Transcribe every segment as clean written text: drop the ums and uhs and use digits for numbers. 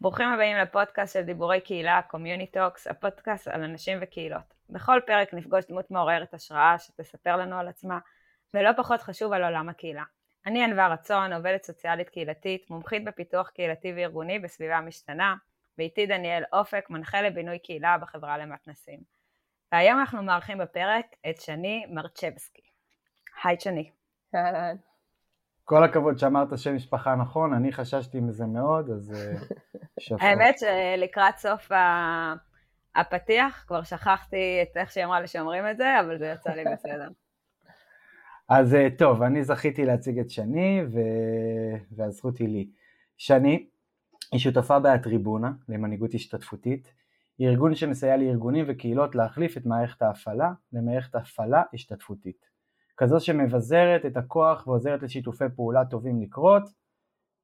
ברוכים הבאים לפודקאסט של דיבורי קהילה, Community Talks, הפודקאסט על אנשים וקהילות. בכל פרק נפגוש דמות מעוררת השראה שתספר לנו על עצמה, ולא פחות חשוב על עולם הקהילה. אני ענבר רצון, עובדת סוציאלית קהילתית, מומחית בפיתוח קהילתי וארגוני בסביבה משתנה, ואיתי דניאל אופק, מנחה לבינוי קהילה בחברה למתנסים. והיום אנחנו מארחים בפרק את שני מרטושבסקי. היי שני. אהלן. כל הכבוד שאמרת שם משפחה נכון, אני חששתי מזה מאוד, אז שפר. האמת שלקראת סוף הפתיח, כבר שכחתי את איך שאמרה לי שאומרים את זה, אבל זה יצא לי בסדר. אז טוב, אני זכיתי להציג את שני, והזכות היא לי. שני היא שותפה בטריבונה, למנהיגות השתתפותית, ארגון שמסייע לארגונים וקהילות להחליף את מערכת ההפעלה, למערכת ההפעלה השתתפותית. כזו שמבזרת את הכוח ועוזרת לשיתופי פעולה טובים לקרות.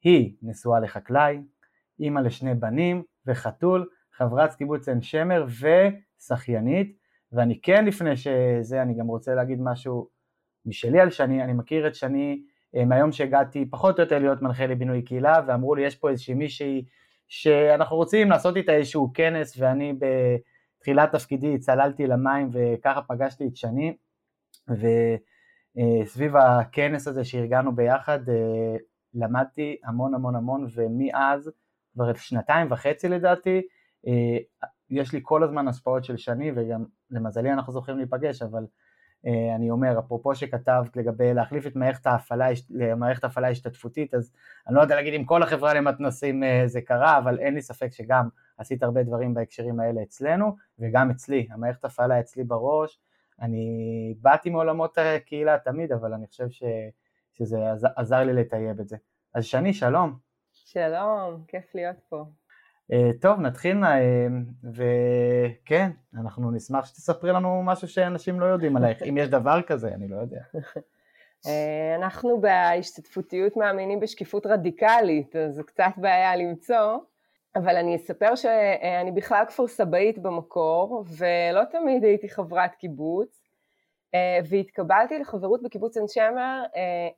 היא נשואה לחקלאי, אימא לשני בנים וחתול, חברת קיבוץ עין שמר ושחיינית. ואני כן, לפני שזה, אני גם רוצה להגיד משהו משלי על שני. אני מכיר את שני מהיום שהגעתי פחות או יותר להיות מנחה לבינוי קהילה, ואמרו לי יש פה איזושהי מישהי שאנחנו רוצים לעשות איתה איזשהו כנס, ואני בתחילת תפקידי צללתי למים וככה פגשתי את שני, סביב הכנס הזה שארגנו ביחד, למדתי המון המון המון, ומאז, כבר 2.5 לדעתי, יש לי כל הזמן השפעות של שני, וגם למזלי אנחנו זוכים להיפגש, אבל אני אומר, אפרופו שכתבת לגבי להחליף את מערכת ההפעלה השתתפותית, אז אני לא יודע להגיד אם כל החברה למתנסים זה קרה, אבל אין לי ספק שגם עשית הרבה דברים בהקשרים האלה אצלנו, וגם אצלי, המערכת ההפעלה אצלי בראש, אני באתי מעולמות הקהילה תמיד, אבל אני חושב שזה עזר לי לטייב את זה. אז שני, שלום. שלום, כיף להיות פה. טוב, נתחיל, וכן, אנחנו נשמח שתספרי לנו משהו שאנשים לא יודעים עלייך, אם יש דבר כזה, אני לא יודע. אנחנו בהשתתפותיות מאמינים בשקיפות רדיקלית, אז זה קצת בעיה למצוא. אבל אני אספר שאני בכלל כפר סבאית במקור, ולא תמיד הייתי חברת קיבוץ, והתקבלתי לחברות בקיבוץ עין שמר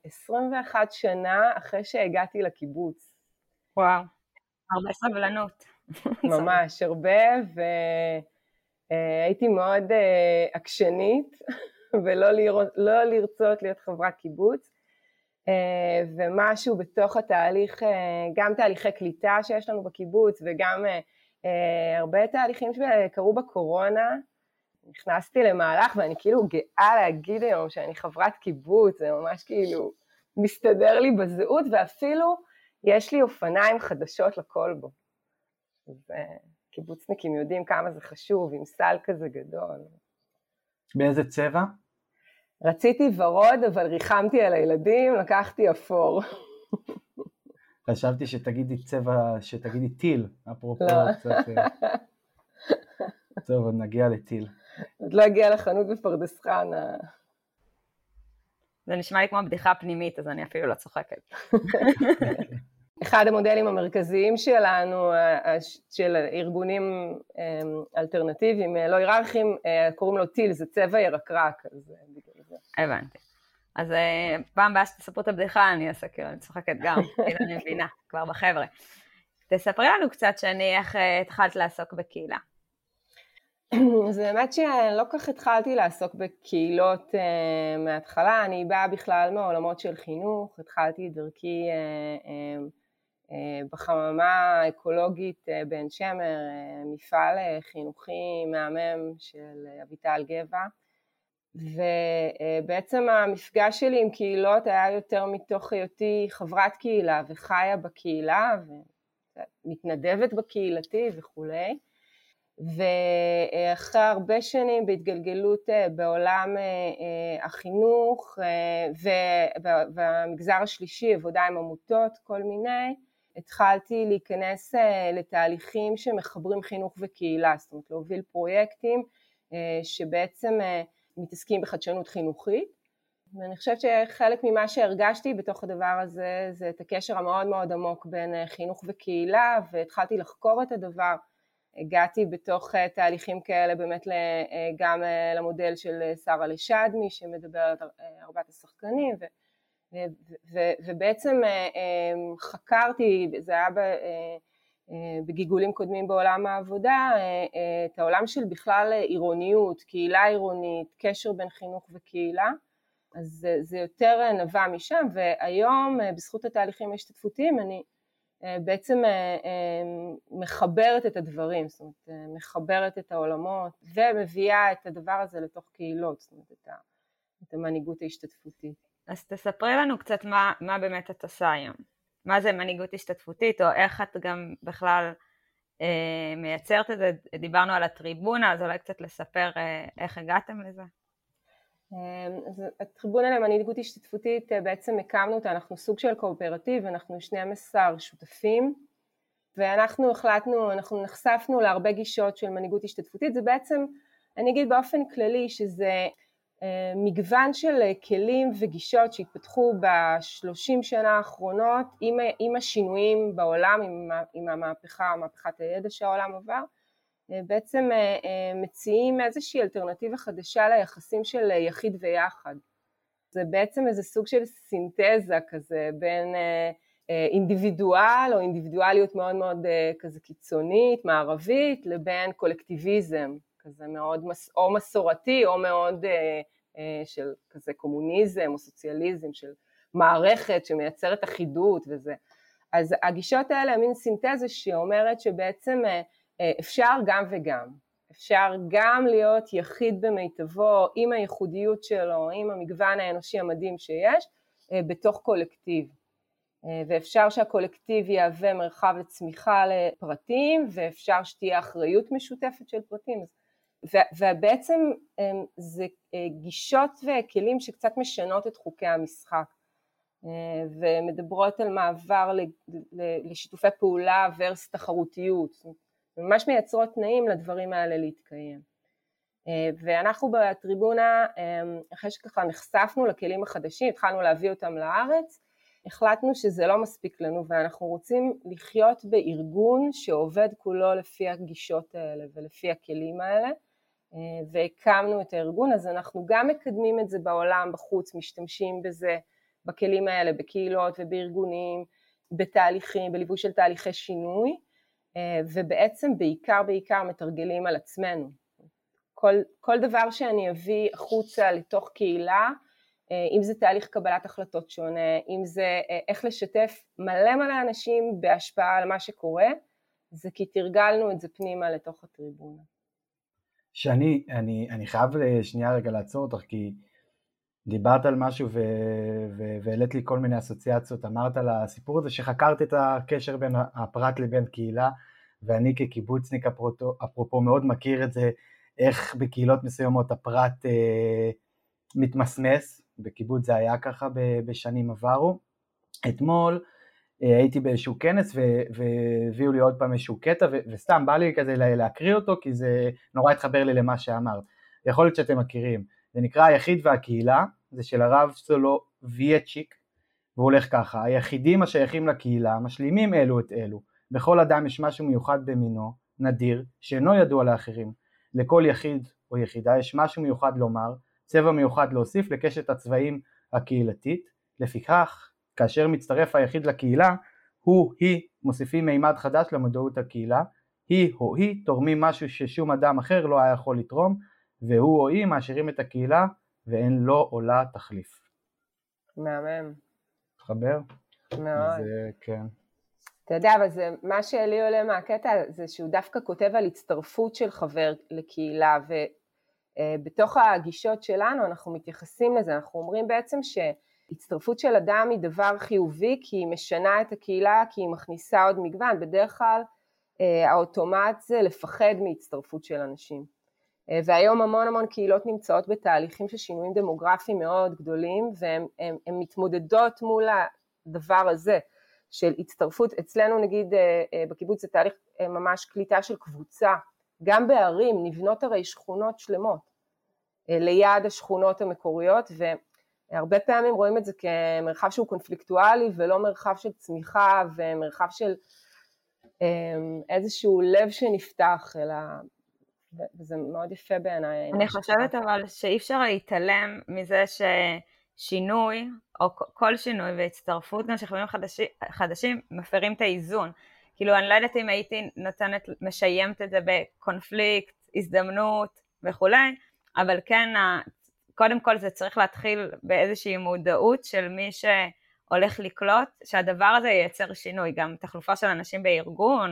21 שנה אחרי שהגעתי לקיבוץ. וואו, הרבה סבלנות. ממש, הרבה, והייתי מאוד עקשנית, ולא לרצות להיות חברת קיבוץ. ומשהו בתוך התהליך, גם תהליכי קליטה שיש לנו בקיבוץ, וגם הרבה תהליכים שקרו בקורונה, נכנסתי למהלך, ואני כאילו גאה להגיד היום שאני חברת קיבוץ, זה ממש כאילו מסתדר לי בזהות, ואפילו יש לי אופניים חדשות לכל בו. וקיבוצניקים יודעים כמה זה חשוב, עם סל כזה גדול. באיזה צבע? רציתי ורוד, אבל ריחמתי על הילדים, לקחתי אפור. חשבתי שתגידי טיל, אפרופו קצת. טוב, עוד נגיע לטיל. עוד לא הגיע לחנות בפרדס חנה. זה נשמע לי כמו בדיחה פנימית, אז אני אפילו לא צוחקת. אחד המודלים המרכזיים שלנו, של ארגונים אלטרנטיביים, לא היררכיים, קוראים לו טיל, זה צבע ירקרק, אז בגלל זה. הבנתי. אז פעם הבאה שתספרו את הבדיחה, אני אעשה כאילו, אני צוחקת גם, כאילו אני מבינה, כבר בחבר'ה. תספרי לנו קצת שאני איך התחלת לעסוק בקהילה. אז באמת שלא כך התחלתי לעסוק בקהילות מההתחלה, אני באה בכלל מעולמות של חינוך, התחלתי את דרכי בחממה האקולוגית בעין שמר, מפעל חינוכי מהמם של אביטל גבע, ובעצם המפגש שלי עם קהילות היה יותר מתוך היותי חברת קהילה וחיה בקהילה ומתנדבת בקהילתי וכולי, ואחרי הרבה שנים בהתגלגלות בעולם החינוך והמגזר השלישי, עבודה עם עמותות, כל מיני, התחלתי להיכנס לתהליכים שמחברים חינוך וקהילה, זאת אומרת להוביל פרויקטים שבעצם מתעסקים בחדשנות חינוכית, ואני חושבת שחלק ממה שהרגשתי בתוך הדבר הזה, זה את הקשר המאוד מאוד עמוק בין חינוך וקהילה, והתחלתי לחקור את הדבר, הגעתי בתוך תהליכים כאלה באמת גם למודל של שרה לשדמי, שמדברת על 4 השחקנים, ובעצם חקרתי, זה היה בגיגולים קודמים בעולם העבודה, את העולם של בכלל עירוניות, קהילה עירונית, קשר בין חינוך וקהילה, אז זה יותר נבע משם, והיום בזכות התהליכים ההשתתפותיים אני בעצם מחברת את הדברים, זאת אומרת מחברת את העולמות ומביאה את הדבר הזה לתוך קהילות, זאת אומרת את המנהיגות ההשתתפותית. אז תספרי לנו קצת מה באמת את עושה היום, מה זה מנהיגות השתתפותית, או איך את גם בכלל מייצרת את זה. דיברנו על הטריבונה, אז אולי קצת לספר איך הגעתם לזה. אז הטריבונה למנהיגות השתתפותית, בעצם הקמנו אותה, אנחנו סוג של קואופרטיב, אנחנו 12 שותפים, ואנחנו החלטנו, אנחנו נחשפנו להרבה גישות של מנהיגות השתתפותית. זה בעצם, אני אגיד באופן כללי, שזה מגוון של כלים וגישות שהתפתחו ב-30 שנה האחרונות עם השינויים בעולם, עם המהפכה, מהפכת הידע שהעולם עבר, בעצם מציעים איזושהי אלטרנטיבה חדשה ליחסים של יחיד ויחד. זה בעצם איזה סוג של סינתזה כזה בין אינדיבידואל או אינדיבידואליות מאוד מאוד כזה קיצונית, מערבית, לבין קולקטיביזם. כזה מאוד, או מסורתי, או מאוד של כזה קומוניזם או סוציאליזם, של מערכת שמייצרת אחידות וזה. אז הגישות האלה, מין סינתזה שאומרת שבעצם אפשר גם וגם. אפשר גם להיות יחיד במיטבו, עם הייחודיות שלו, עם המגוון האנושי המדהים שיש, בתוך קולקטיב. ואפשר שהקולקטיב יהווה מרחב לצמיחה לפרטים, ואפשר שתהיה אחריות משותפת של פרטים. ובעצם זה גישות וכלים שקצת משנות את חוקי המשחק, ומדברות על מעבר לשיתופי פעולה ורס תחרותיות, ממש מייצרות תנאים לדברים האלה להתקיים. ואנחנו בטריבונה, אחרי שככה נחשפנו לכלים החדשים, התחלנו להביא אותם לארץ, החלטנו שזה לא מספיק לנו, ואנחנו רוצים לחיות בארגון שעובד כולו לפי הגישות האלה ולפי הכלים האלה, והקמנו את הארגון. אז אנחנו גם מקדמים את זה בעולם, בחוץ, משתמשים בזה, בכלים האלה, בקהילות ובארגונים, בתהליכים, בליווי של תהליכי שינוי, ובעצם בעיקר מתרגלים על עצמנו. כל דבר שאני אביא החוצה לתוך קהילה, אם זה תהליך קבלת החלטות שונה, אם זה איך לשתף מלא אנשים בהשפעה על מה שקורה, זה כי תרגלנו את זה פנימה לתוך הטריבונה. שאני, אני חייב לשנייה רגע לעצור אותך, כי דיברת על משהו והעלית לי כל מיני אסוציאציות, אמרת על הסיפור הזה שחקרת את הקשר בין הפרט לבין קהילה, ואני כקיבוצניק אפרופו מאוד מכיר את זה, איך בקהילות מסוימות הפרט מתמסמס, בקיבוץ זה היה ככה בשנים עברו. אתמול הייתי באיזשהו כנס והביאו לי עוד פעם איזשהו קטע, וסתם בא לי כזה להקריא אותו, כי זה נורא התחבר לי למה שאמרת. יכול להיות שאתם מכירים, זה נקרא היחיד והקהילה, זה של הרב סולו ויאצ'יק, והוא הולך ככה: היחידים השייכים לקהילה משלימים אלו את אלו, בכל אדם יש משהו מיוחד במינו, נדיר, שאינו ידוע לאחרים, לכל יחיד או יחידה יש משהו מיוחד לומר, צבע מיוחד להוסיף לקשת הצבעים הקהילתית, לפיכך, כאשר מצטרף היחיד לקהילה, הוא, היא, מוסיפים מימד חדש למודעות הקהילה, היא או היא תורמים משהו ששום אדם אחר לא היה יכול לתרום, והוא או היא מאשרים את הקהילה, ואין לו עולה תחליף. מהמם. תחבר? מאוד. זה כן. אתה יודע, אבל זה, מה שאלי עולה מהקטע, זה שהוא דווקא כותב על הצטרפות של חבר לקהילה, ו... בתוך הגישות שלנו אנחנו מתייחסים לזה, אנחנו אומרים בעצם שהצטרפות של אדם היא דבר חיובי, כי היא משנה את הקהילה, כי היא מכניסה עוד מגוון. בדרך כלל האוטומט זה לפחד מהצטרפות של אנשים, והיום המון קהילות נמצאות בתהליכים של שינויים דמוגרפיים מאוד גדולים, והן מתמודדות מול הדבר הזה של הצטרפות. אצלנו נגיד בקיבוץ זה תהליך ממש קליטה של קבוצה, גם בערים נבנות הרי שכונות שלמות ליד השכונות המקוריות, הרבה פעמים רואים את זה כמרחב שהוא קונפליקטואלי, ולא מרחב של צמיחה, ומרחב של איזשהו לב שנפתח, אלא, וזה מאוד יפה בעיניי. אני חושבת אבל שאי אפשר להתעלם מזה ששינוי, או כל שינוי והצטרפות גם שחברים חדשים מפרים את האיזון. כאילו אני לא יודעת אם הייתי נותנת, משיימת את זה בקונפליקט, הזדמנות וכולי, אבל כן, קודם כל זה צריך להתחיל באיזושהי מודעות של מי שהולך לקלוט, שהדבר הזה ייצר שינוי, גם תחלופה של אנשים בארגון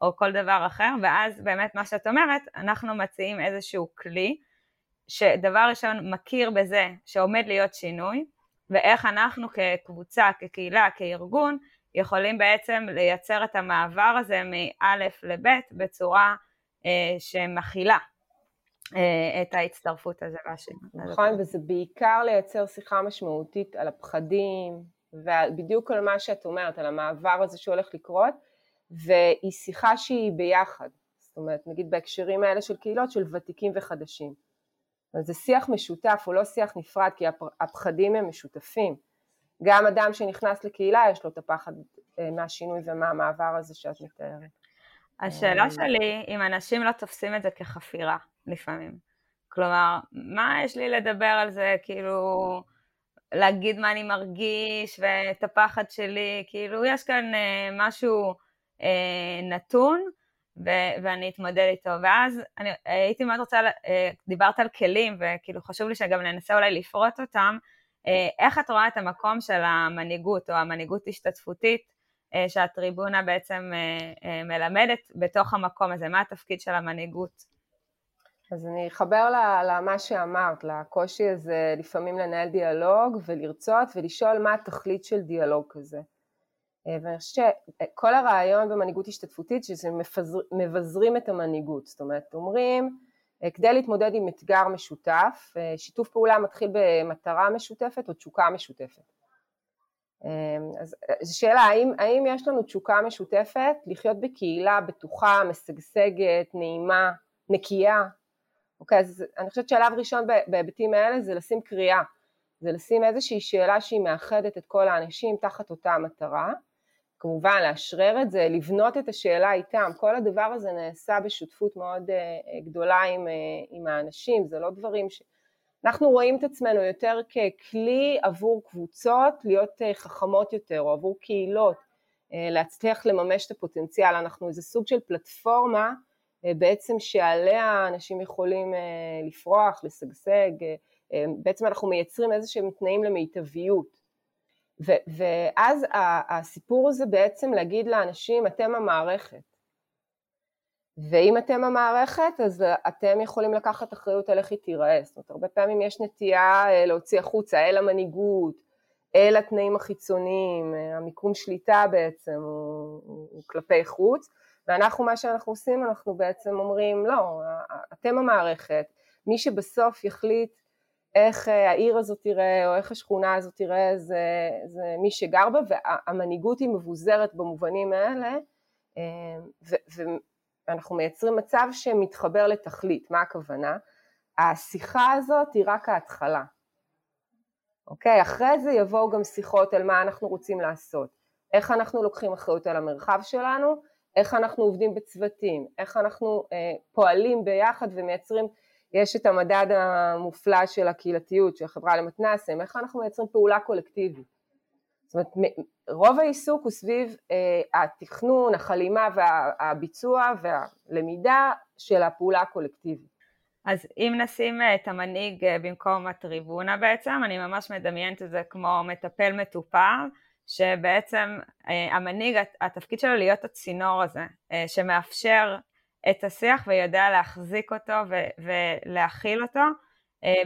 או כל דבר אחר, ואז באמת מה שאת אומרת, אנחנו מציעים איזשהו כלי, שדבר ראשון מכיר בזה שעומד להיות שינוי, ואיך אנחנו כקבוצה, כקהילה, כארגון, יכולים בעצם לייצר את המעבר הזה מאלף לבית בצורה שמכילה את ההצטרפות הזה. נכון, וזה בעיקר לייצר שיחה משמעותית על הפחדים, ובדיוק על מה שאת אומרת, על המעבר הזה שהולך לקרות, והיא שיחה שהיא ביחד, זאת אומרת, נגיד בהקשרים האלה של קהילות, של ותיקים וחדשים. אז זה שיח משותף, הוא לא שיח נפרד, כי הפחדים הם משותפים. גם אדם שנכנס לקהילה, יש לו את הפחד מהשינוי ומהמעבר הזה שאת מתארת. השאלה שלי, אם אנשים לא תופסים את זה כחפירה לפעמים, כלומר, מה יש לי לדבר על זה, כאילו, להגיד מה אני מרגיש ואת הפחד שלי, כאילו, יש כאן משהו נתון, ואני אתמודד איתו, ואז אני הייתי מאוד רוצה, דיברת על כלים, וכאילו חשוב לי שגם ננסה אולי לפרוט אותם, איך את רואה את המקום של המנהיגות, או המנהיגות השתתפותית, שהטריבונה בעצם מלמדת בתוך המקום הזה, מה התפקיד של המנהיגות? אז אני אחבר למה שאמרת, לקושי הזה לפעמים לנהל דיאלוג ולרצות ולשאול מה התכלית של דיאלוג כזה. ואני חושבת שכל הרעיון במנהיגות השתתפותית שזה מבזרים את המנהיגות, זאת אומרת אומרים כדי להתמודד עם אתגר משותף, שיתוף פעולה מתחיל במטרה משותפת או תשוקה משותפת. אז שאלה, האם יש לנו תשוקה משותפת לחיות בקהילה בטוחה, משגשגת, נעימה, נקייה? אוקיי, אז אני חושבת שלב ראשון בהיבטים האלה זה לשים קריאה, זה לשים איזושהי שאלה שהיא מאחדת את כל האנשים תחת אותה המטרה, כמובן לאשרר את זה, לבנות את השאלה איתם, כל הדבר הזה נעשה בשותפות מאוד גדולה עם האנשים, זה לא דברים ש... אנחנו רואים את עצמנו יותר ככלי עבור קבוצות להיות חכמות יותר, או עבור קהילות, להצליח לממש את הפוטנציאל, אנחנו איזה סוג של פלטפורמה, בעצם שעליה אנשים יכולים לפרוח, לשגשג, בעצם אנחנו מייצרים איזה שהם תנאים למיטביות, ואז הסיפור הזה בעצם להגיד לאנשים, אתם המערכת, ואם אתם המערכת, אז אתם יכולים לקחת אחריות על איך היא תיראה. זאת אומרת, הרבה פעמים יש נטייה להוציא החוצה, אל המנהיגות, אל התנאים החיצוניים, המיקום שליטה בעצם הוא כלפי חוץ, ואנחנו, מה שאנחנו עושים, אנחנו בעצם אומרים, לא, אתם המערכת, מי שבסוף יחליט איך העיר הזאת תיראה, או איך השכונה הזאת תיראה, זה מי שגר בה, והמנהיגות היא מבוזרת במובנים האלה, אנחנו מייצרים מצב שמתחבר לתכלית, מה הכוונה? השיחה הזאת היא רק ההתחלה. אוקיי, אחרי זה יבואו גם שיחות על מה אנחנו רוצים לעשות, איך אנחנו לוקחים אחריות על המרחב שלנו, איך אנחנו עובדים בצוותים, איך אנחנו פועלים ביחד ומייצרים, יש את המדד המופלא של הקהילתיות, של החברה למתנסים, איך אנחנו מייצרים פעולה קולקטיבית. זאת אומרת, רוב העיסוק הוא סביב התכנון, החלימה והביצוע והלמידה של הפעולה הקולקטיבית. אז אם נשים את המנהיג במקום הטריבונה בעצם, אני ממש מדמיינת את זה כמו מטפל מטופל, שבעצם המנהיג, התפקיד שלו להיות הצינור הזה, שמאפשר את השיח ויודע להחזיק אותו ולהכיל אותו,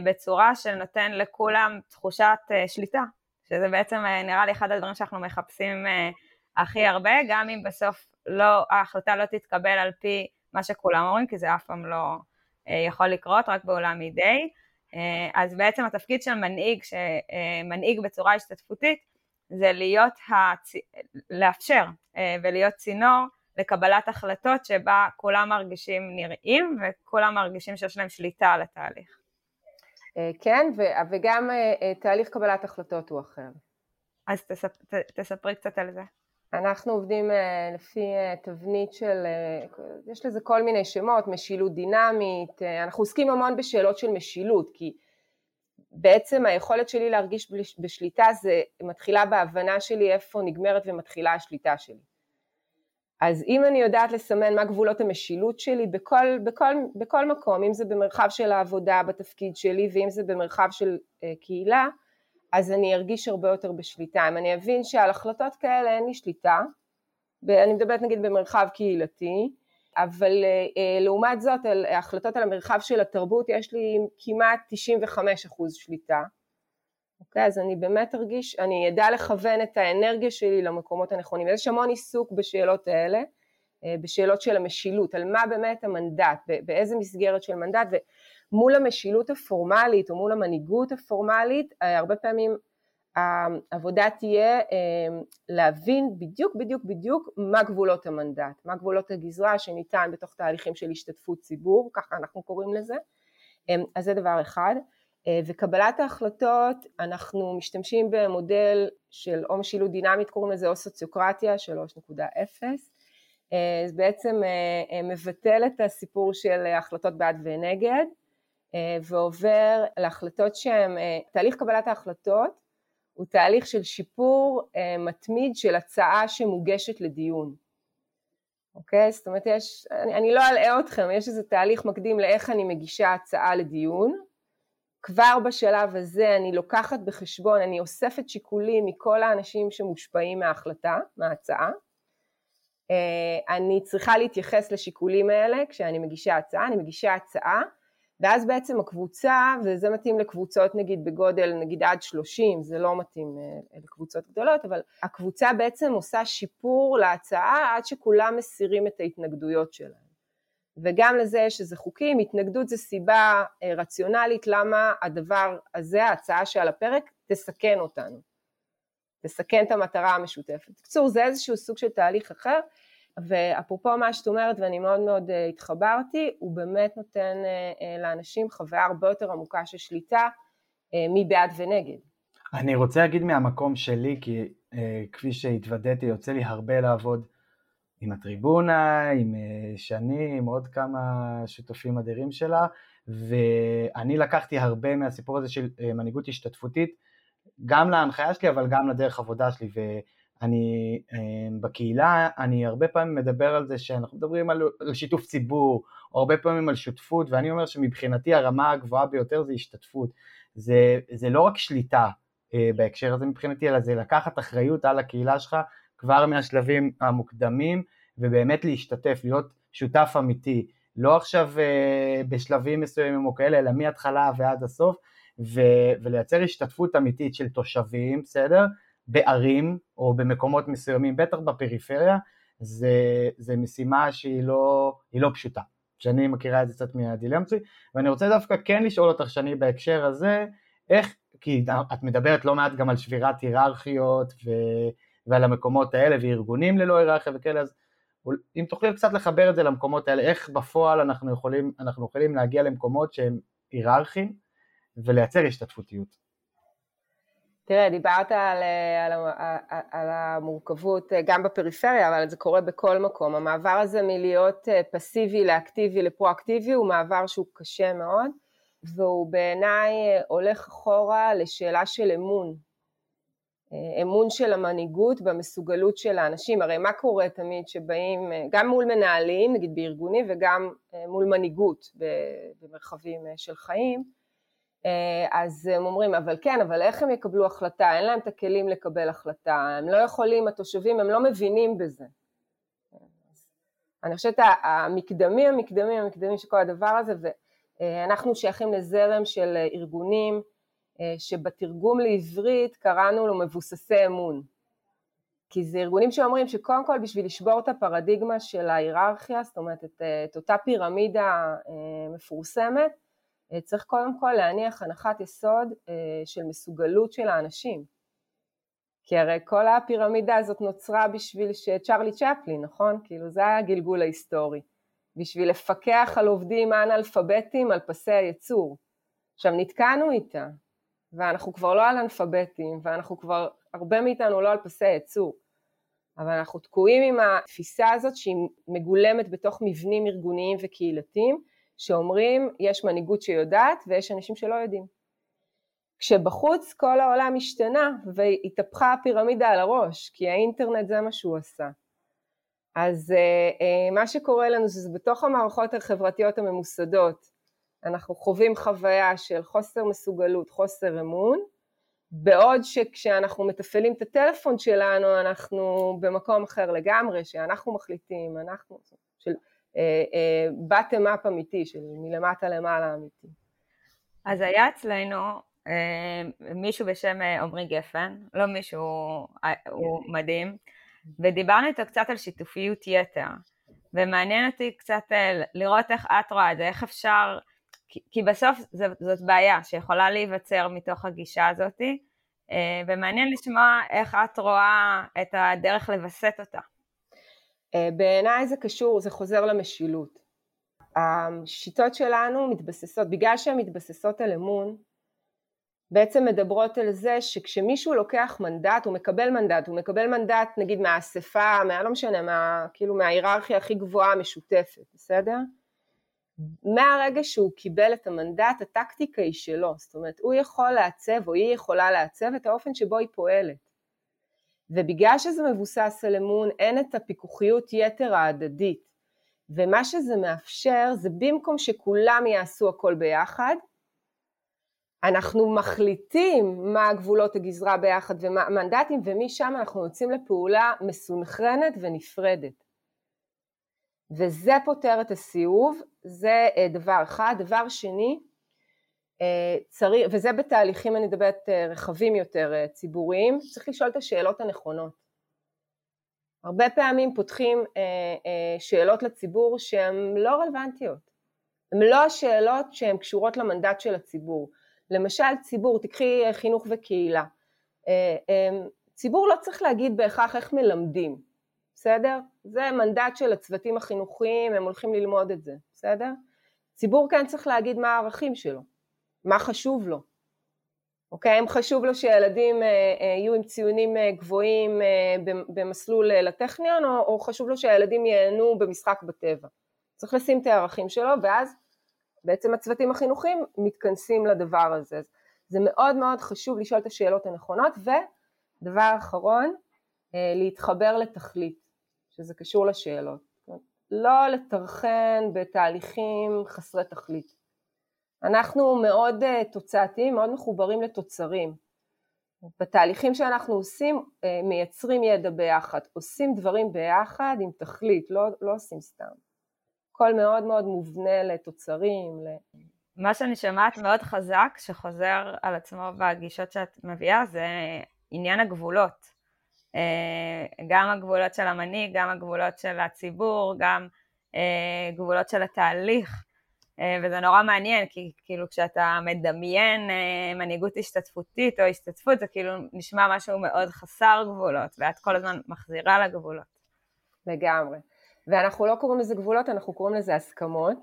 בצורה שנותן לכולם תחושת שליטה. שזה בעצם נראה לי אחד הדברים שאנחנו מחפשים הכי הרבה, גם אם בסוף ההחלטה לא תתקבל על פי מה שכולם אומרים, כי זה אף פעם לא יכול לקרות, רק בעולם מדי. אז בעצם התפקיד של מנהיג, שמנהיג בצורה השתתפותית, זה לאפשר ולהיות צינור לקבלת החלטות שבה כולם מרגישים נראים, וכולם מרגישים שיש להם שליטה על התהליך. כן, וגם תהליך קבלת החלטות הוא אחר. אז תספרי קצת על זה. אנחנו עובדים לפי תבנית של, יש לזה כל מיני שמות, משילות דינמית, אנחנו עוסקים המון בשאלות של משילות, כי בעצם היכולת שלי להרגיש בשליטה זה מתחילה בהבנה שלי איפה נגמרת ומתחילה השליטה שלי. אז אם אני יודעת לסמן מה גבולות המשילות שלי בכל מקום, אם זה במרחב של העבודה בתפקיד שלי ואם זה במרחב של קהילה, אז אני ארגיש הרבה יותר בשליטה. אם אני אבין שעל החלטות כאלה אין לי שליטה, אני מדברת נגיד במרחב קהילתי, אבל לעומת זאת, על החלטות על המרחב של התרבות יש לי כמעט 95% שליטה, אוקיי? אז אני באמת ארגיש, אני אדע לכוון את האנרגיה שלי למקומות הנכונים, יש המון עיסוק בשאלות האלה, בשאלות של המשילות, על מה באמת המנדט, באיזה מסגרת של מנדט, ומול המשילות הפורמלית או מול המנהיגות הפורמלית, הרבה פעמים העבודה תהיה להבין בדיוק מה גבולות המנדט, מה גבולות הגזרה שניתן בתוך תהליכים של השתתפות ציבור, ככה אנחנו קוראים לזה, אז זה דבר אחד, וקבלת ההחלטות, אנחנו משתמשים במודל של או משילות דינמית, קוראים לזה או סוציוקרטיה 3.0, אז בעצם מבטל את הסיפור של החלטות בעד ונגד, ועובר להחלטות שהן, תהליך קבלת ההחלטות, הוא תהליך של שיפור מתמיד של הצעה שמוגשת לדיון. אוקיי? זאת אומרת, אני לא אלאה אתכם, יש איזה תהליך מקדים לאיך אני מגישה הצעה לדיון, כבר בשלב הזה אני לוקחת בחשבון, אני אוספת שיקולים מכל האנשים שמושפעים מההחלטה, מההצעה, אני צריכה להתייחס לשיקולים האלה כשאני מגישה הצעה, אני מגישה הצעה, ואז בעצם הקבוצה, וזה מתאים לקבוצות נגיד בגודל, נגיד עד 30, זה לא מתאים לקבוצות גדולות, אבל הקבוצה בעצם עושה שיפור להצעה עד שכולם מסירים את ההתנגדויות שלהם. וגם לזה יש איזה חוקים, התנגדות זה סיבה רציונלית, למה הדבר הזה, ההצעה שעל הפרק, תסכן אותנו. תסכן את המטרה המשותפת. בקיצור, זה איזשהו סוג של תהליך אחר, ואפרופו מה שאת אומרת, ואני מאוד מאוד התחברתי, הוא באמת נותן לאנשים חוויה הרבה יותר עמוקה של שליטה, מבעד ונגד. אני רוצה להגיד מהמקום שלי, כי כפי שהתוודעתי, יוצא לי הרבה לעבוד עם הטריבונה, עם שני, עם עוד כמה שותפים אדירים שלה, ואני לקחתי הרבה מהסיפור הזה של מנהיגות השתתפותית, גם להנחיה שלי, אבל גם לדרך עבודה שלי, ואני בקהילה, אני הרבה פעמים מדבר על זה, שאנחנו מדברים על שיתוף ציבור, או הרבה פעמים על שותפות, ואני אומר שמבחינתי הרמה הגבוהה ביותר זה השתתפות, זה לא רק שליטה בהקשר הזה מבחינתי, אלא זה לקחת אחריות על הקהילה שלך, כבר מהשלבים המוקדמים, ובאמת להשתתף, להיות שותף אמיתי, לא עכשיו בשלבים מסוימים או כאלה, אלא מההתחלה ועד הסוף, ולייצר השתתפות אמיתית של תושבים, בסדר? בערים או במקומות מסוימים, בטח בפריפריה, זה משימה שהיא לא פשוטה, שאני מכירה את זה קצת מהדילמצוי, ואני רוצה דווקא כן לשאול אותך שאני בהקשר הזה, איך, כי את מדברת לא מעט גם על שבירת היררכיות ועל המקומות האלה וארגונים ללא היררכיה וכאלה, אז אם תוכלי קצת לחבר את זה למקומות האלה, איך בפועל אנחנו יכולים להגיע למקומות שהם היררכיים, ולייצר השתתפותיות. תראה, דיברת על המורכבות גם בפריפריה, אבל זה קורה בכל מקום. המעבר הזה מלהיות פסיבי לאקטיבי לפרואקטיבי, הוא מעבר שהוא קשה מאוד, והוא בעיניי הולך אחורה לשאלה של אמון. אמון של המנהיגות במסוגלות של האנשים. הרי מה קורה תמיד שבאים, גם מול מנהלים, נגיד בארגונים, וגם מול מנהיגות במרחבים של חיים, אז הם אומרים, אבל כן, אבל איך הם יקבלו החלטה? אין להם את הכלים לקבל החלטה, הם לא יכולים, התושבים, הם לא מבינים בזה. אני חושבת, המקדמים של כל הדבר הזה, ואנחנו שייכים לזרם של ארגונים, שבתרגום לעברית קראנו לו מבוססי אמון. כי זה ארגונים שאומרים שקודם כל בשביל לשבור את הפרדיגמה של ההיררכיה, זאת אומרת, את אותה פירמידה מפורסמת, צריך קודם כל להניח הנחת יסוד של מסוגלות של האנשים. כי הרי כל הפירמידה הזאת נוצרה בשביל שצ'רלי צ'פלין, נכון? כאילו זה היה הגלגול ההיסטורי. בשביל לפקח על עובדים אנאלפביתים על פסי הייצור. עכשיו נתקענו איתה, ואנחנו כבר לא על אנפבטים, ואנחנו כבר, הרבה מאיתנו לא על פסי ייצור, אבל אנחנו תקועים עם התפיסה הזאת שהיא מגולמת בתוך מבנים ארגוניים וקהילתיים, שאומרים יש מנהיגות שיודעת ויש אנשים שלא יודעים. כשבחוץ כל העולם השתנה והתהפכה הפירמידה על הראש, כי האינטרנט זה מה שהוא עשה. אז מה שקורה לנו זה בתוך המערכות החברתיות הממוסדות, אנחנו חווים חוויה של חוסר מסוגלות, חוסר אמון, בעוד שכשאנחנו מתפעלים את הטלפון שלנו, אנחנו במקום אחר לגמרי, שאנחנו מחליטים, אנחנו, של bottom up אמיתי, של מלמטה למעלה אמיתי. אז היה אצלנו מישהו בשם עומרי גפן, לא מישהו, הוא מדהים, ודיברנו איתו קצת על שיתופיות יתר, ומעניין אותי קצת לראות איך את רואה את זה, איך אפשר, כי בסוף זאת בעיה שיכולה להיווצר מתוך הגישה הזאת, ומעניין לשמוע איך את רואה את הדרך לבסס אותה. בעיניי זה קשור, זה חוזר למשילות. השיטות שלנו מתבססות, בגלל שהן מתבססות על אמון, בעצם מדברות על זה שכשמישהו לוקח מנדט, הוא מקבל מנדט נגיד מהאספה, לא משנה, כאילו מההיררכיה הכי גבוהה המשותפת, בסדר? מהרגע שהוא קיבל את המנדט, הטקטיקה היא שלו, זאת אומרת, הוא יכול לעצב או היא יכולה לעצב את האופן שבו היא פועלת. ובגלל שזה מבוסס על אמון, אין את הפיקוחיות יתר ההדדית, ומה שזה מאפשר זה במקום שכולם יעשו הכל ביחד, אנחנו מחליטים מה גבולות הגזרה ביחד ומה המנדטים, ומשם אנחנו יוצאים לפעולה מסונכרנת ונפרדת. וזה פותר את הסיוב, זה דבר אחד. דבר שני, צריך, וזה בתהליכים אני מדברת רחבים יותר, ציבוריים, צריך לשאול את השאלות הנכונות. הרבה פעמים פותחים שאלות לציבור שהן לא רלוונטיות, הן לא השאלות שהן קשורות למנדט של הציבור. למשל ציבור, תקחי חינוך וקהילה, ציבור לא צריך להגיד בהכרח איך מלמדים, בסדר? זה מנדט של הצוותים החינוכיים, הם הולכים ללמוד את זה, בסדר? ציבור כן צריך להגיד מה הערכים שלו, מה חשוב לו, אוקיי? אם חשוב לו שילדים יהיו עם ציונים גבוהים במסלול לטכניון, או חשוב לו שהילדים ייהנו במשחק בטבע, צריך לשים את הערכים שלו, ואז בעצם הצוותים החינוכיים מתכנסים לדבר הזה. זה מאוד מאוד חשוב לשאול את השאלות הנכונות, ודבר אחרון, להתחבר לתכלית, שזה קשור לשאלות. לא לתרחן בתהליכים חסרי תכלית. אנחנו מאוד תוצאתיים, מאוד מחוברים לתוצרים. בתהליכים שאנחנו עושים, מייצרים ידע ביחד, עושים דברים ביחד עם תכלית, לא עושים סתם. הכל מאוד מאוד מובנה לתוצרים. מה שאני שמעת מאוד חזק שחוזר על עצמו בגישות שאת מביאה זה עניין הגבולות. גם הגבולות של המנהיג, גם הגבולות של הציבור, גם גבולות של התהליך. וזה נורא מעניין, כי כאילו כשאתה מדמיין מנהיגות השתתפותית או השתתפות, זה כאילו נשמע משהו מאוד חסר גבולות, ואת כל הזמן מחזירה לגבולות. לגמרי. ואנחנו לא קוראים לזה גבולות, אנחנו קוראים לזה הסכמות,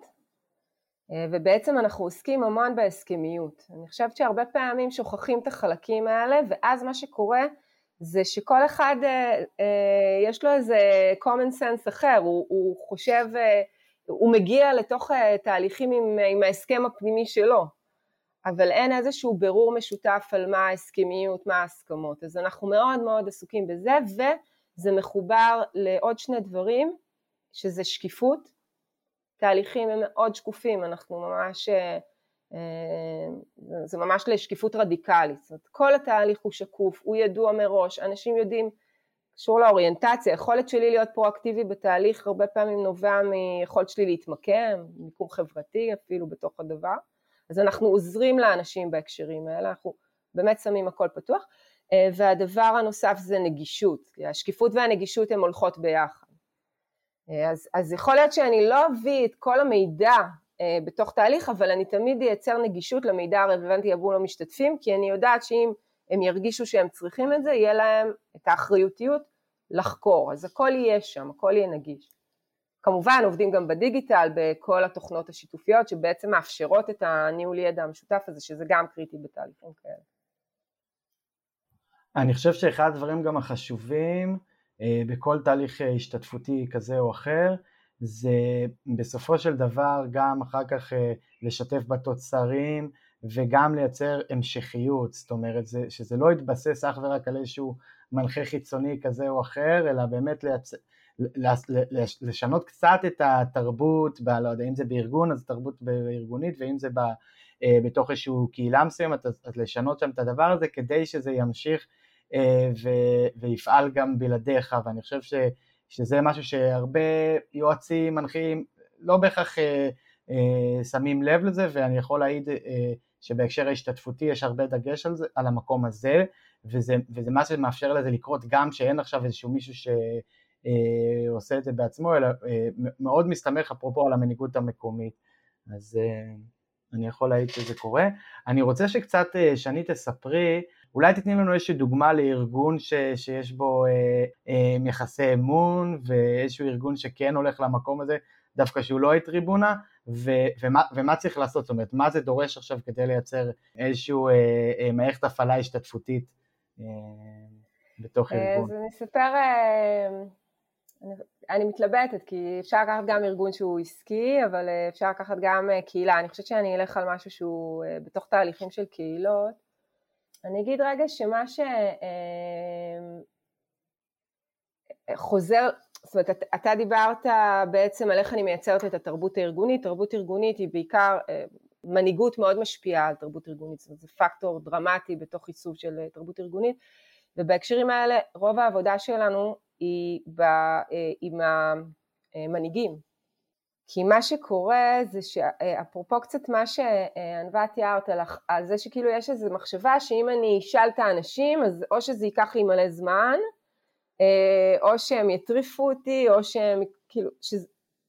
ובעצם אנחנו עוסקים המון בהסכמיות. אני חושבת שהרבה פעמים שוכחים את החלקים האלה, ואז מה שקורה זה שכל אחד יש לו איזה common sense אחר, הוא חושב, הוא מגיע לתוך תהליכים עם ההסכם הפנימי שלו, אבל אין איזשהו בירור משותף על מה ההסכמיות, מה ההסכמות. אז אנחנו מאוד מאוד עסוקים בזה, וזה מחובר לעוד שני דברים, שזה שקיפות, תהליכים הם מאוד שקופים, אנחנו ממש, זה ממש לשקיפות רדיקלית, זאת אומרת, כל התהליך הוא שקוף, הוא ידוע מראש, אנשים יודעים, קשור לאוריינטציה, היכולת שלי להיות פרואקטיבי בתהליך, הרבה פעמים נובע מיכולת שלי להתמקם, מיקום חברתי אפילו בתוך הדבר, אז אנחנו עוזרים לאנשים בהקשרים האלה, אנחנו באמת שמים הכל פתוח, והדבר הנוסף זה נגישות, השקיפות והנגישות הן הולכות ביחד, אז יכול להיות שאני לא אביא את כל המידע בתוך תהליך, אבל אני תמיד אייצר נגישות למידע הרלוונטי עבור המשתתפים, כי אני יודעת שאם הם ירגישו שהם צריכים את זה, יהיה להם את האחריותיות לחקור, אז הכל יהיה שם, הכל יהיה נגיש. כמובן עובדים גם בדיגיטל, בכל התוכנות השיתופיות שבעצם מאפשרות את הניהול ידע המשותף הזה, שזה גם קריטי בתהליכים כאלה. אני חושב שאחד הדברים גם החשובים בכל תהליך השתתפותי כזה או אחר, זה בסופו של דבר גם אחר כך לשתף בתוצרים וגם לייצר המשכיות, זאת אומרת שזה לא יתבסס אך ורק על איזשהו מנחה חיצוני כזה או אחר, אלא באמת לשנות קצת את התרבות, לא יודע, אם זה בארגון אז תרבות בארגונית, ואם זה בתוך איזשהו קהילה מסוימת אז לשנות שם את הדבר הזה כדי שזה ימשיך ויפעל גם בלעדיך, ואני חושב שזה משהו שהרבה יועצים, מנחים, לא בהכרח שמים לב לזה, ואני יכול להעיד שבהקשר ההשתתפותי יש הרבה דגש על זה, על המקום הזה, וזה מה שמאפשר לזה לקרות גם שאין עכשיו איזשהו מישהו שעושה את זה בעצמו, אלא מאוד מסתמך אפרופו על המנהיגות המקומית, אז אני יכול להעיד שזה קורה. אני רוצה שקצת שני תספרי, אולי תתני לנו איזושהי דוגמה לארגון שיש בו יחסי אמון, ואיזשהו ארגון שכן הולך למקום הזה, דווקא שהוא לא הטריבונה, ומה צריך לעשות, זאת אומרת, מה זה דורש עכשיו כדי לייצר איזשהו מערכת הפעלה השתתפותית בתוך ארגון? אז אני אספר, אני מתלבטת, כי אפשר לקחת גם ארגון שהוא עסקי, אבל אפשר לקחת גם קהילה, אני חושבת שאני אלך על משהו שהוא בתוך תהליכים של קהילות, אני אגיד רגע שמה שחוזר, זאת אומרת, אתה דיברת בעצם על איך אני מייצרת את התרבות הארגונית, תרבות ארגונית היא בעיקר, מנהיגות מאוד משפיעה על תרבות ארגונית, זאת אומרת, זה פקטור דרמטי בתוך עיצוב של תרבות ארגונית, ובהקשרים האלה רוב העבודה שלנו היא עם המנהיגים, כי מה שקורה זה שאפרופו קצת מה שענווה תיארת על זה שכאילו יש איזו מחשבה שאם אני אשאל את האנשים אז או שזה ייקח לי מלא זמן, או שהם יטריפו אותי,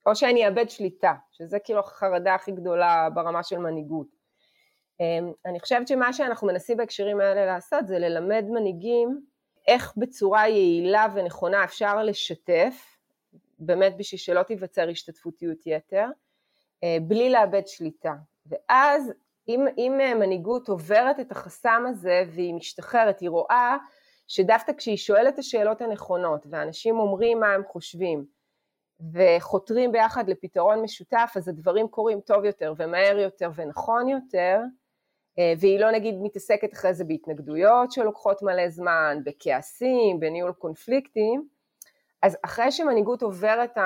או שאני אאבד שליטה, שזה כאילו החרדה הכי גדולה ברמה של מנהיגות. אני חושבת שמה שאנחנו מנסים בהקשרים האלה לעשות זה ללמד מנהיגים איך בצורה יעילה ונכונה אפשר לשתף, באמת בשביל שלא תיווצר השתתפותיות יתר, בלי לאבד שליטה. ואז אם מנהיגות עוברת את החסם הזה והיא משתחררת, היא רואה שדווקא כשהיא שואלת את השאלות הנכונות, ואנשים אומרים מה הם חושבים, וחותרים ביחד לפתרון משותף, אז הדברים קורים טוב יותר ומהר יותר ונכון יותר, והיא לא נגיד מתעסקת אחרי זה בהתנגדויות שלוקחות מלא זמן, בכעסים, בניהול קונפליקטים, אז אחרי שמנהיגות עוברת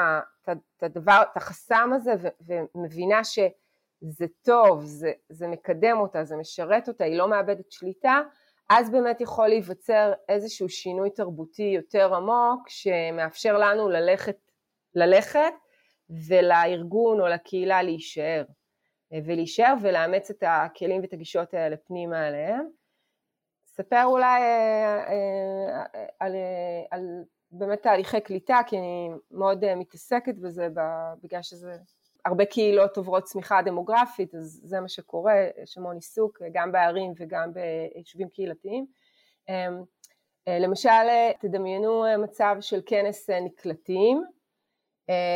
את החסם הזה ומבינה שזה טוב, זה מקדם אותה, זה משרת אותה, היא לא מאבדת שליטה, אז באמת יכול להיווצר איזשהו שינוי תרבותי יותר עמוק, שמאפשר לנו ללכת ולארגון או לקהילה להישאר ולאמץ את הכלים ואת הגישות האלה פנימה אליהם. ספר אולי על באמת תהליכי קליטה, כי אני מאוד מתעסקת בזה, בגלל שזה הרבה קהילות עוברות צמיחה דמוגרפית, אז זה מה שקורה, יש המון עיסוק, גם בערים וגם ביישובים קהילתיים. למשל, תדמיינו מצב של כנס נקלטים,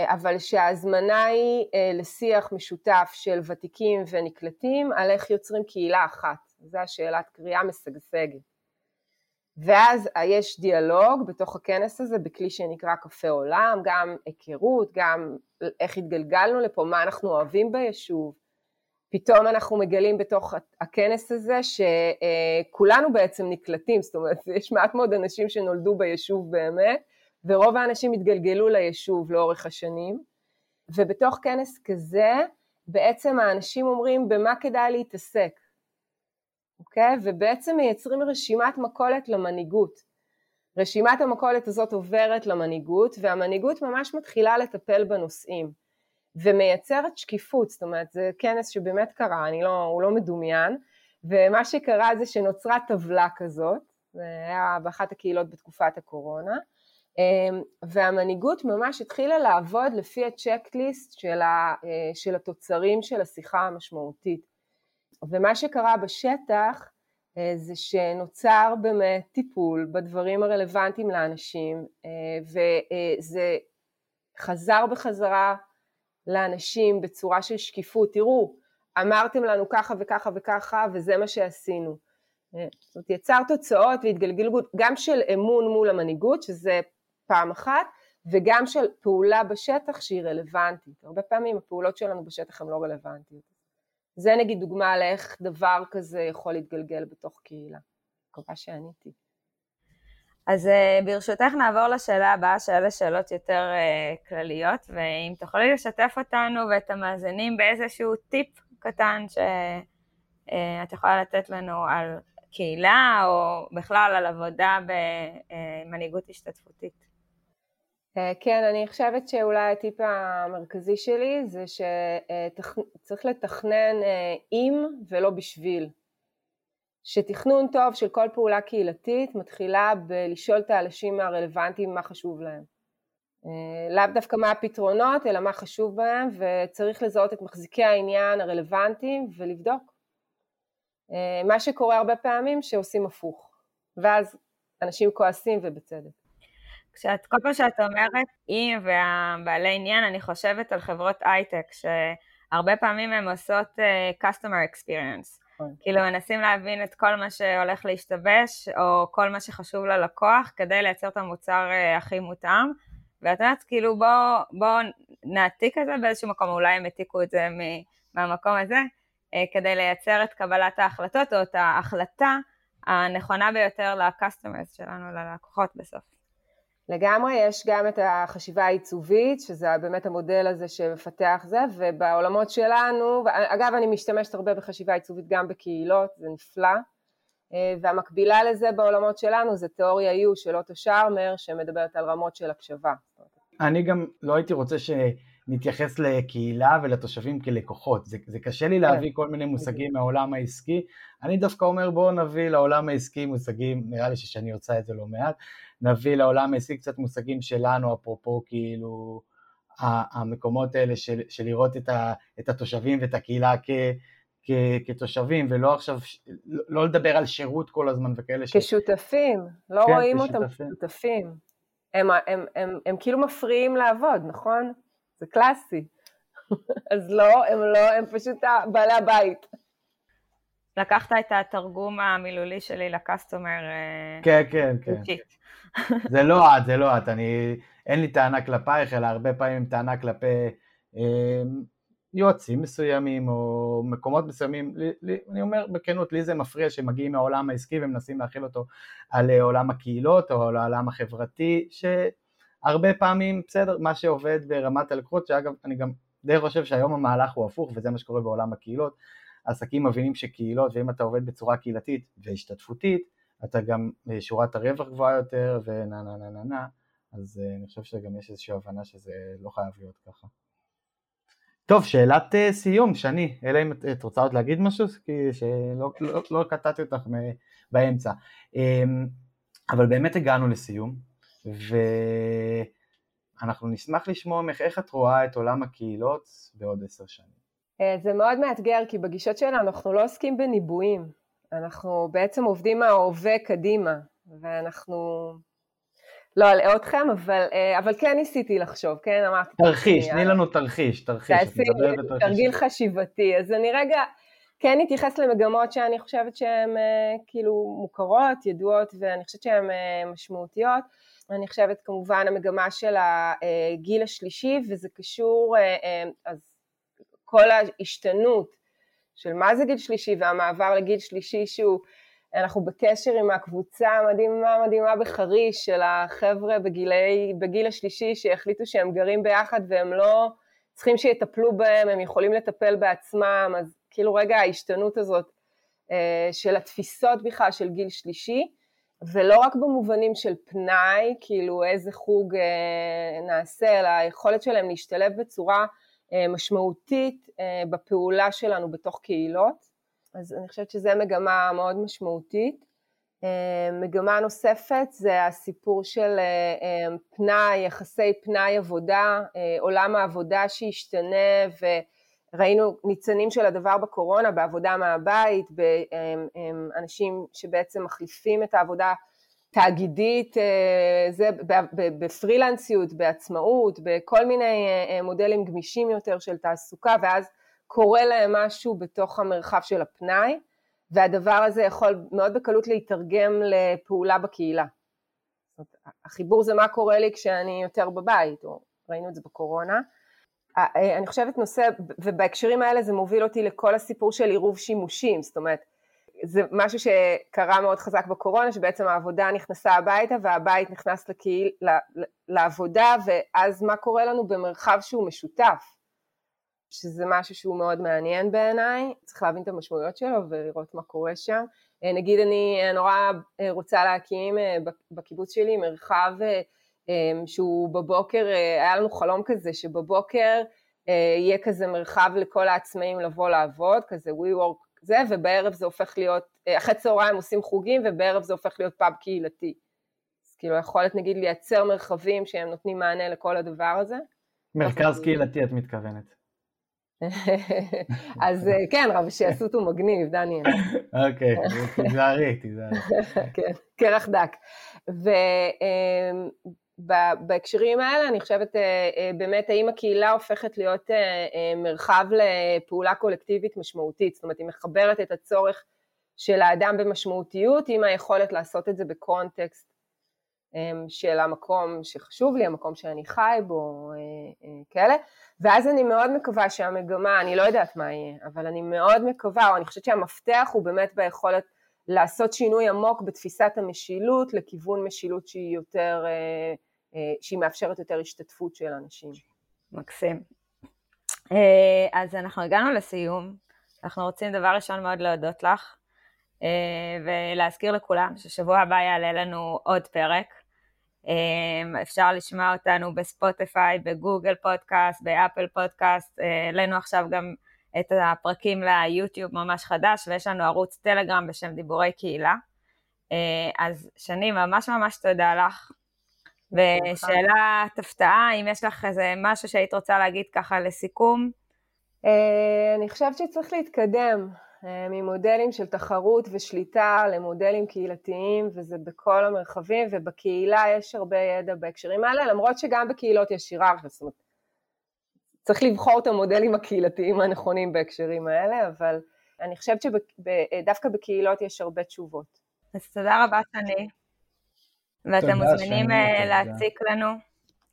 אבל שההזמנה היא לשיח משותף של ותיקים ונקלטים, על איך יוצרים קהילה אחת, זו השאלת קריאה משגשגת. ואז יש דיאלוג בתוך הכנס הזה, בכלי שנקרא קפה עולם, גם היכרות, גם איך התגלגלנו לפה, מה אנחנו אוהבים ביישוב. פתאום אנחנו מגלים בתוך הכנס הזה שכולנו בעצם נקלטים, זאת אומרת, יש מעט מאוד אנשים שנולדו ביישוב באמת, ורוב האנשים התגלגלו ליישוב לאורך השנים, ובתוך כנס כזה, בעצם האנשים אומרים במה כדאי להתעסק. אוקיי? ובעצם מייצרים רשימת מכולת למנהיגות. רשימת המכולת הזאת עוברת למנהיגות, והמנהיגות ממש מתחילה לטפל בנושאים, ומייצרת שקיפות, זאת אומרת, זה כנס שבאמת קרה, הוא לא מדומיין, ומה שקרה זה שנוצרה טבלה כזאת, זה היה באחת הקהילות בתקופת הקורונה, והמנהיגות ממש התחילה לעבוד לפי הצ'קליסט של התוצרים של השיחה המשמעותית. ומה שקרה בשטח זה שנוצר באמת טיפול בדברים הרלוונטיים לאנשים, וזה חזר בחזרה לאנשים בצורה של שקיפות, תראו, אמרתם לנו ככה וככה וככה, וזה מה שעשינו. זאת אומרת, יצר תוצאות והתגלגלות גם של אמון מול המנהיגות, שזה פעם אחת, וגם של פעולה בשטח שהיא רלוונטית. הרבה פעמים הפעולות שלנו בשטח הן לא רלוונטיות. זה נגיד דוגמה על איך דבר כזה יכול להתגלגל בתוך קהילה. מקווה שעניתי. אז ברשותך נעבור לשאלה הבאה, שאלה שאלות יותר כלליות, ואם תוכלי לשתף אותנו ואת המאזינים באיזשהו טיפ קטן שאת יכולה לתת לנו על קהילה, או בכלל על עבודה במנהיגות השתתפותית. כן, אני חושבת שאולי הטיפ המרכזי שלי זה שצריך לתכנן עם ולא בשביל. שתכנון טוב של כל פעולה קהילתית מתחילה בלשאול את האנשים הרלוונטיים מה חשוב להם. לאו דווקא מה הפתרונות, אלא מה חשוב בהם, וצריך לזהות את מחזיקי העניין הרלוונטיים ולבדוק. מה שקורה הרבה פעמים שעושים הפוך, ואז אנשים כועסים ובצדק. כל פעם שאת אומרת אם והבעלי עניין, אני חושבת על חברות הייטק, שהרבה פעמים הן עושות customer experience. כאילו מנסים להבין את כל מה שהולך להשתבש, או כל מה שחשוב ללקוח, כדי לייצר את המוצר הכי מותאם, ואת יודעת, כאילו בואו נעתיק את זה באיזשהו מקום, אולי הם העתיקו את זה מהמקום הזה, כדי לייצר את קבלת ההחלטות, או את ההחלטה הנכונה ביותר לקסטומרס שלנו, ללקוחות בסוף. לגמרי, יש גם את החשיבה העיצובית, שזה באמת המודל הזה שמפתח זה, ובעולמות שלנו, אגב אני משתמשת הרבה בחשיבה עיצובית גם בקהילות, זה נפלא, והמקבילה לזה בעולמות שלנו זה תיאוריה יהיו של אוטו שרמר, שמדברת על רמות של הקשבה. אני גם לא הייתי רוצה שנתייחס לקהילה ולתושבים כלקוחות, זה קשה לי להביא כל מיני מושגים מהעולם העסקי, אני דווקא אומר בואו נביא לעולם העסקי מושגים, נראה לי ששני רוצה את זה לא מעט, נביא לעולם העסקי קצת מושגים שלנו, אפרופו כאילו המקומות האלה של לראות את התושבים ואת הקהילה כתושבים, ולא עכשיו, לא לדבר על שירות כל הזמן וכאלה. כשותפים, לא רואים אותם כשותפים, הם כאילו מפריעים לעבוד, נכון? זה קלאסי, אז לא, הם פשוט בעלי הבית. לקחת את התרגום המילולי שלי לקסטומר. כן. זה לא את, אין לי טענה כלפייך, אלא הרבה פעמים טענה כלפי יועצים מסוימים, או מקומות מסוימים, אני אומר בכנות, לי זה מפריע שמגיעים מהעולם העסקי, ומנסים להכיל אותו על עולם הקהילות, או על העולם החברתי, שהרבה פעמים, בסדר, מה שעובד ברמת הלקוחות, שאגב, אני גם די חושב שהיום המהלך הוא הפוך, וזה מה שקורה בעולם הקהילות, עסקים מבינים שקהילות, ואם אתה עובד בצורה קהילתית והשתתפותית, אתה גם שורת הרווח גבוהה יותר, אז אני חושב שגם יש איזושהי הבנה שזה לא חייב להיות ככה. טוב, שאלת סיום, שני, אלא אם את רוצה עוד להגיד משהו, כי שלא קטעתי אותך באמצע. אבל באמת הגענו לסיום, ואנחנו נשמח לשמוע ממך איך את רואה את עולם הקהילות בעוד 10 שנים. זה מאוד מאתגר, כי בגישות שלנו אנחנו לא עוסקים בניבויים, אנחנו בעצם עובדים מההווה קדימה, ואנחנו לא אלאה אתכם, אבל כן ניסיתי לחשוב, כן אמרתי. תרחיש, תני לנו תרחיש. תרגיל חשיבתי, אז אני רגע כן נתייחס למגמות שאני חושבת שהן כאילו מוכרות, ידועות, ואני חושבת שהן משמעותיות. אני חושבת כמובן המגמה של הגיל השלישי, וזה קשור, אז כל ההשתנות של מה זה גיל שלישי, והמעבר לגיל שלישי שהוא, אנחנו בקשר עם הקבוצה המדהימה בחריש של החבר'ה בגיל השלישי, שהחליטו שהם גרים ביחד, והם לא צריכים שיטפלו בהם, הם יכולים לטפל בעצמם, אז כאילו רגע ההשתנות הזאת של התפיסות בכלל של גיל שלישי, ולא רק במובנים של פנאי, כאילו איזה חוג נעשה, אלא היכולת שלהם להשתלב בצורה משמעותית בפעולה שלנו בתוך קהילות, אז אני חושבת שזו מגמה מאוד משמעותית. מגמה נוספת זה הסיפור של פנאי, יחסי פנאי עבודה, עולם העבודה שהשתנה, וראינו ניצנים של הדבר בקורונה, בעבודה מהבית, באנשים שבעצם מחליפים את העבודה תאגידית, זה בפרילנסיות, בעצמאות, בכל מיני מודלים גמישים יותר של תעסוקה, ואז קורה להם משהו בתוך המרחב של הפנאי, והדבר הזה יכול מאוד בקלות להתרגם לפעולה בקהילה. החיבור זה מה קורה לי כשאני יותר בבית, או ראינו את זה בקורונה. אני חושבת נושא, ובהקשרים האלה זה מוביל אותי לכל הסיפור של עירוב שימושים, זאת אומרת, זה משהו שקרה מאוד חזק בקורונה, שבעצם העבודה נכנסה הביתה, והבית נכנס לעבודה, ואז מה קורה לנו במרחב שהוא משותף, שזה משהו שהוא מאוד מעניין בעיניי, צריך להבין את המשמעויות שלו ולראות מה קורה שם. נגיד אני נורא רוצה להקים בקיבוץ שלי מרחב שהוא בבוקר, היה לנו חלום כזה שבבוקר יהיה כזה מרחב לכל העצמאים לבוא לעבוד, כזה WeWork זה, ובערב זה הופך להיות, אחרי צהריים עושים חוגים, ובערב זה הופך להיות פאב קהילתי. אז כאילו יכולת נגיד לייצר מרחבים שהם נותנים מענה לכל הדבר הזה. מרכז קהילתי את מתכוונת. אז כן, רב שעשו אותו מגניב, דניאל. אוקיי, תיזהרי, כן, קרח דק. ובהקשרים האלה אני חושבת באמת האם הקהילה הופכת להיות מרחב לפעולה קולקטיבית משמעותית, זאת אומרת היא מחברת את הצורך של האדם במשמעותיות עם היכולת לעשות את זה בקונטקסט של המקום שחשוב לי, המקום שאני חי בו, כאלה, ואז אני מאוד מקווה שהמגמה, אני לא יודעת מה יהיה, אבל אני מאוד מקווה, או אני חושבת שהמפתח הוא באמת ביכולת לעשות שינוי עמוק בתפיסת המשילות, לכיוון משילות שהיא יותר, שהיא מאפשרת יותר השתתפות של אנשים. מקסים. אז אנחנו הגענו לסיום, אנחנו רוצים דבר ראשון מאוד להודות לך, ולהזכיר לכולם ששבוע הבא יעלה לנו עוד פרק, אפשר לשמוע אותנו בספוטיפיי, בגוגל פודקאסט, באפל פודקאסט, לנו עכשיו גם את הפרקים ליוטיוב ממש חדש, ויש לנו ערוץ טלגרם בשם דיבורי קהילה. אז שני, ממש ממש תודה לך. ושאלה תפתעה, אם יש לך איזה משהו שהיית רוצה להגיד ככה לסיכום? אני חושבת שצריך להתקדם ממודלים של תחרות ושליטה למודלים קהילתיים, וזה בכל המרחבים, ובקהילה יש הרבה ידע בהקשרים האלה, למרות שגם בקהילות יש היררכיה, זאת אומרת, צריך לבחור את המודלים הקהילתיים הנכונים בהקשרים האלה, אבל אני חושבת שדווקא בקהילות יש הרבה תשובות. אז תודה רבה, שני. ואתם מוזמנים להציק לנו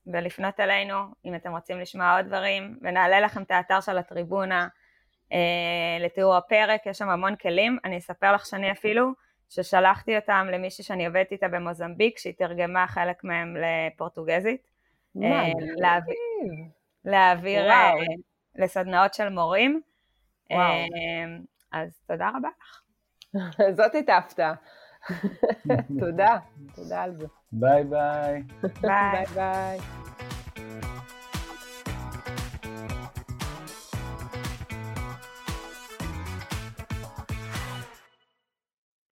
ולפנות אלינו, אם אתם רוצים לשמוע עוד דברים, ונעלה לכם את האתר של הטריבונה לתיאור הפרק, יש שם המון כלים. אני אספר לך, שני, אפילו ששלחתי אותם למישהי שאני עובדת איתה במוזמביק, שהיא תרגמה חלק מהם לפורטוגזית. מה? להעביר לסדנאות של מורים. אז תודה רבה לך. זאת התאפת. תודה. תודה על זה. ביי ביי. ביי ביי.